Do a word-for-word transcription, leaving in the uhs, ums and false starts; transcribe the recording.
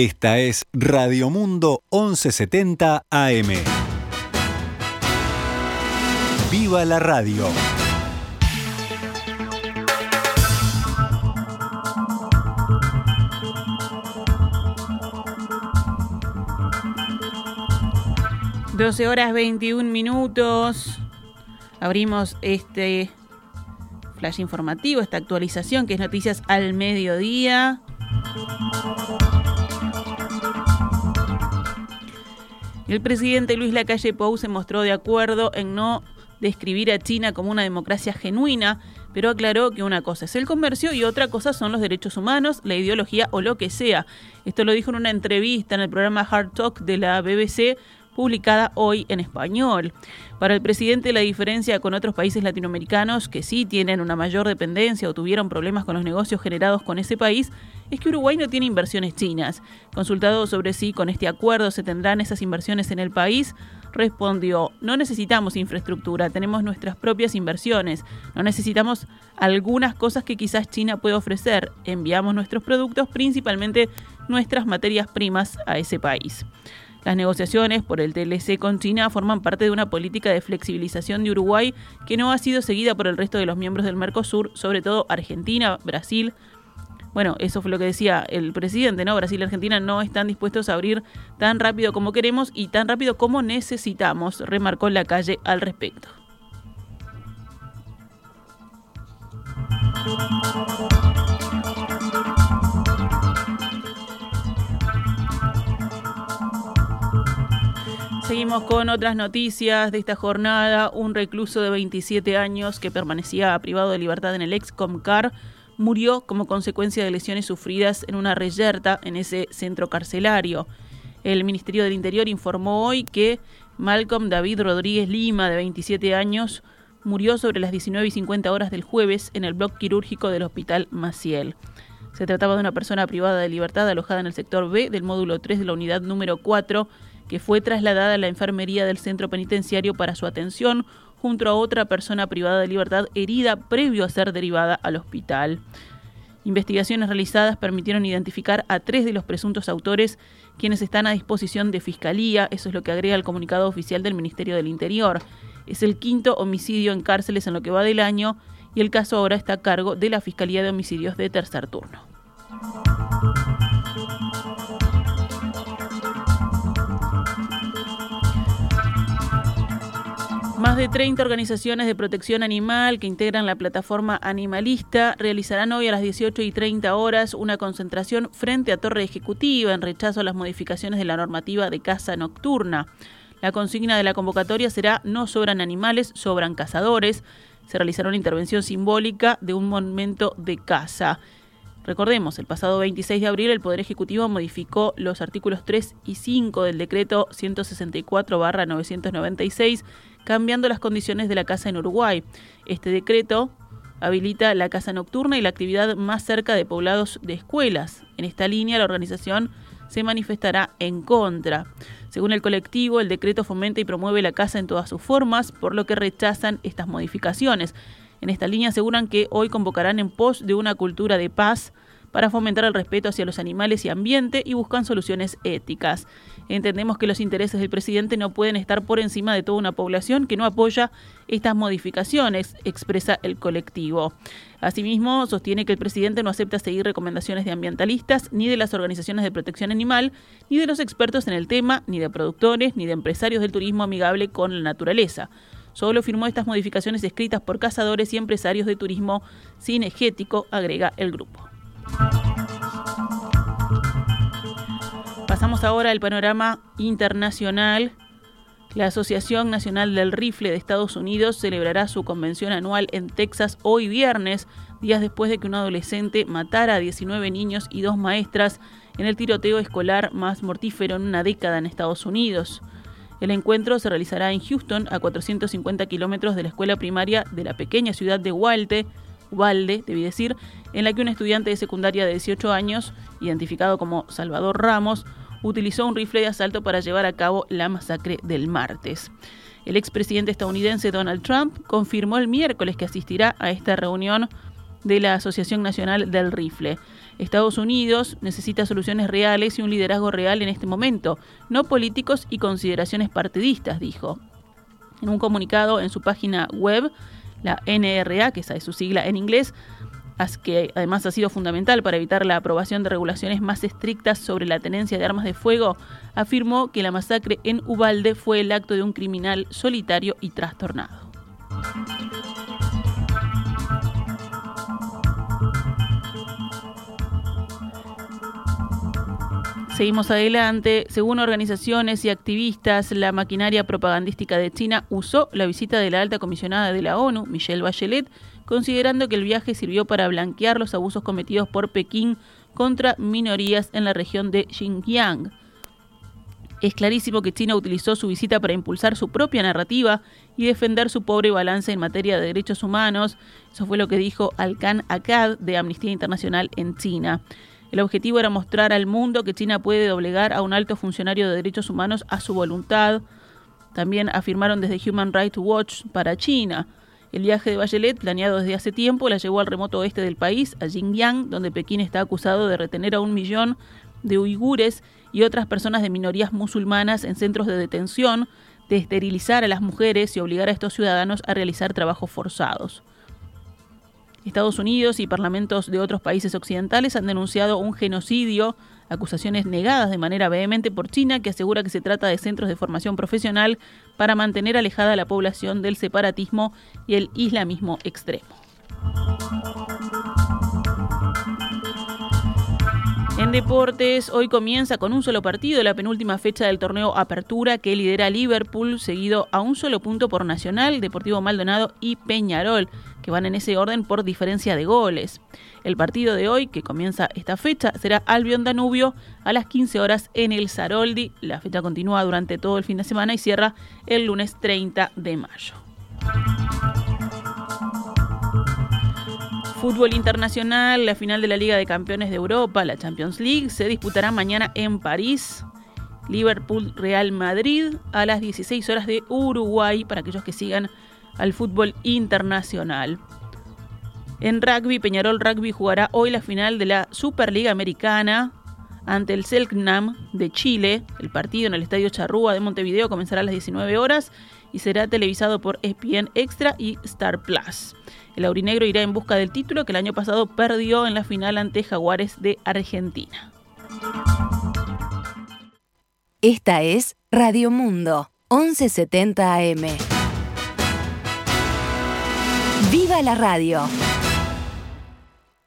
Esta es Radio Mundo once setenta A M. ¡Viva la radio! doce horas veintiún minutos. Abrimos este flash informativo, esta actualización que es Noticias al Mediodía. El presidente Luis Lacalle Pou se mostró de acuerdo en no describir a China como una democracia genuina, pero aclaró que una cosa es el comercio y otra cosa son los derechos humanos, la ideología o lo que sea. Esto lo dijo en una entrevista en el programa Hard Talk de la B B C, publicada hoy en español. Para el presidente, la diferencia con otros países latinoamericanos que sí tienen una mayor dependencia o tuvieron problemas con los negocios generados con ese país es que Uruguay no tiene inversiones chinas. Consultado sobre si con este acuerdo se tendrán esas inversiones en el país, respondió: no necesitamos infraestructura, tenemos nuestras propias inversiones, no necesitamos algunas cosas que quizás China puede ofrecer, enviamos nuestros productos, principalmente nuestras materias primas, a ese país. Las negociaciones por el T L C con China forman parte de una política de flexibilización de Uruguay que no ha sido seguida por el resto de los miembros del Mercosur, sobre todo Argentina, Brasil. Bueno, eso fue lo que decía el presidente, ¿no? Brasil y Argentina no están dispuestos a abrir tan rápido como queremos y tan rápido como necesitamos, remarcó Lacalle al respecto. Seguimos con otras noticias de esta jornada. Un recluso de veintisiete años que permanecía privado de libertad en el ex Comcar murió como consecuencia de lesiones sufridas en una reyerta en ese centro carcelario. El Ministerio del Interior informó hoy que Malcolm David Rodríguez Lima, de veintisiete años, murió sobre las diecinueve y cincuenta horas del jueves en el bloque quirúrgico del Hospital Maciel. Se trataba de una persona privada de libertad alojada en el sector B del módulo tres de la unidad número cuatro, que fue trasladada a la enfermería del centro penitenciario para su atención, junto a otra persona privada de libertad herida previo a ser derivada al hospital. Investigaciones realizadas permitieron identificar a tres de los presuntos autores, quienes están a disposición de Fiscalía. Eso es lo que agrega el comunicado oficial del Ministerio del Interior. Es el quinto homicidio en cárceles en lo que va del año y el caso ahora está a cargo de la Fiscalía de Homicidios de Tercer Turno. Más de treinta organizaciones de protección animal que integran la plataforma animalista realizarán hoy a las dieciocho y treinta horas una concentración frente a Torre Ejecutiva en rechazo a las modificaciones de la normativa de caza nocturna. La consigna de la convocatoria será: no sobran animales, sobran cazadores. Se realizará una intervención simbólica de un monumento de caza. Recordemos, el pasado veintiséis de abril el Poder Ejecutivo modificó los artículos tres y cinco del decreto ciento sesenta y cuatro barra novecientos noventa y seis, cambiando las condiciones de la caza en Uruguay. Este decreto habilita la caza nocturna y la actividad más cerca de poblados de escuelas. En esta línea, la organización se manifestará en contra. Según el colectivo, el decreto fomenta y promueve la caza en todas sus formas, por lo que rechazan estas modificaciones. En esta línea aseguran que hoy convocarán en pos de una cultura de paz para fomentar el respeto hacia los animales y ambiente y buscan soluciones éticas. Entendemos que los intereses del presidente no pueden estar por encima de toda una población que no apoya estas modificaciones, expresa el colectivo. Asimismo, sostiene que el presidente no acepta seguir recomendaciones de ambientalistas, ni de las organizaciones de protección animal, ni de los expertos en el tema, ni de productores, ni de empresarios del turismo amigable con la naturaleza. Solo firmó estas modificaciones escritas por cazadores y empresarios de turismo cinegético, agrega el grupo. Pasamos ahora al panorama internacional. La Asociación Nacional del Rifle de Estados Unidos celebrará su convención anual en Texas hoy viernes, días después de que un adolescente matara a diecinueve niños y dos maestras en el tiroteo escolar más mortífero en una década en Estados Unidos. El encuentro se realizará en Houston, a cuatrocientos cincuenta kilómetros de la escuela primaria de la pequeña ciudad de Uvalde, Uvalde, debí decir, en la que un estudiante de secundaria de dieciocho años, identificado como Salvador Ramos, utilizó un rifle de asalto para llevar a cabo la masacre del martes. El expresidente estadounidense Donald Trump confirmó el miércoles que asistirá a esta reunión de la Asociación Nacional del Rifle. Estados Unidos necesita soluciones reales y un liderazgo real en este momento, no políticos y consideraciones partidistas, dijo. En un comunicado en su página web, la N R A, que esa es su sigla en inglés, que además ha sido fundamental para evitar la aprobación de regulaciones más estrictas sobre la tenencia de armas de fuego, afirmó que la masacre en Ubalde fue el acto de un criminal solitario y trastornado. Seguimos adelante. Según organizaciones y activistas, la maquinaria propagandística de China usó la visita de la alta comisionada de la ONU, Michelle Bachelet, considerando que el viaje sirvió para blanquear los abusos cometidos por Pekín contra minorías en la región de Xinjiang. Es clarísimo que China utilizó su visita para impulsar su propia narrativa y defender su pobre balance en materia de derechos humanos. Eso fue lo que dijo Alcán Akkad de Amnistía Internacional en China. El objetivo era mostrar al mundo que China puede doblegar a un alto funcionario de derechos humanos a su voluntad. También afirmaron desde Human Rights Watch para China. El viaje de Bachelet, planeado desde hace tiempo, la llevó al remoto oeste del país, a Xinjiang, donde Pekín está acusado de retener a un millón de uigures y otras personas de minorías musulmanas en centros de detención, de esterilizar a las mujeres y obligar a estos ciudadanos a realizar trabajos forzados. Estados Unidos y parlamentos de otros países occidentales han denunciado un genocidio, acusaciones negadas de manera vehemente por China, que asegura que se trata de centros de formación profesional para mantener alejada a la población del separatismo y el islamismo extremo. En deportes, hoy comienza con un solo partido la penúltima fecha del torneo Apertura, que lidera Liverpool, seguido a un solo punto por Nacional, Deportivo Maldonado y Peñarol, que van en ese orden por diferencia de goles. El partido de hoy, que comienza esta fecha, será Albion Danubio a las quince horas en el Saroldi. La fecha continúa durante todo el fin de semana y cierra el lunes treinta de mayo. Fútbol internacional, la final de la Liga de Campeones de Europa, la Champions League, se disputará mañana en París. Liverpool-Real Madrid a las dieciséis horas de Uruguay, para aquellos que sigan al fútbol internacional. En rugby, Peñarol Rugby jugará hoy la final de la Superliga Americana ante el Selknam de Chile. El partido en el Estadio Charrúa de Montevideo comenzará a las diecinueve horas y será televisado por E S P N Extra y Star Plus. El aurinegro irá en busca del título que el año pasado perdió en la final ante Jaguares de Argentina. Esta es Radio Mundo, once setenta A M. ¡Viva la radio!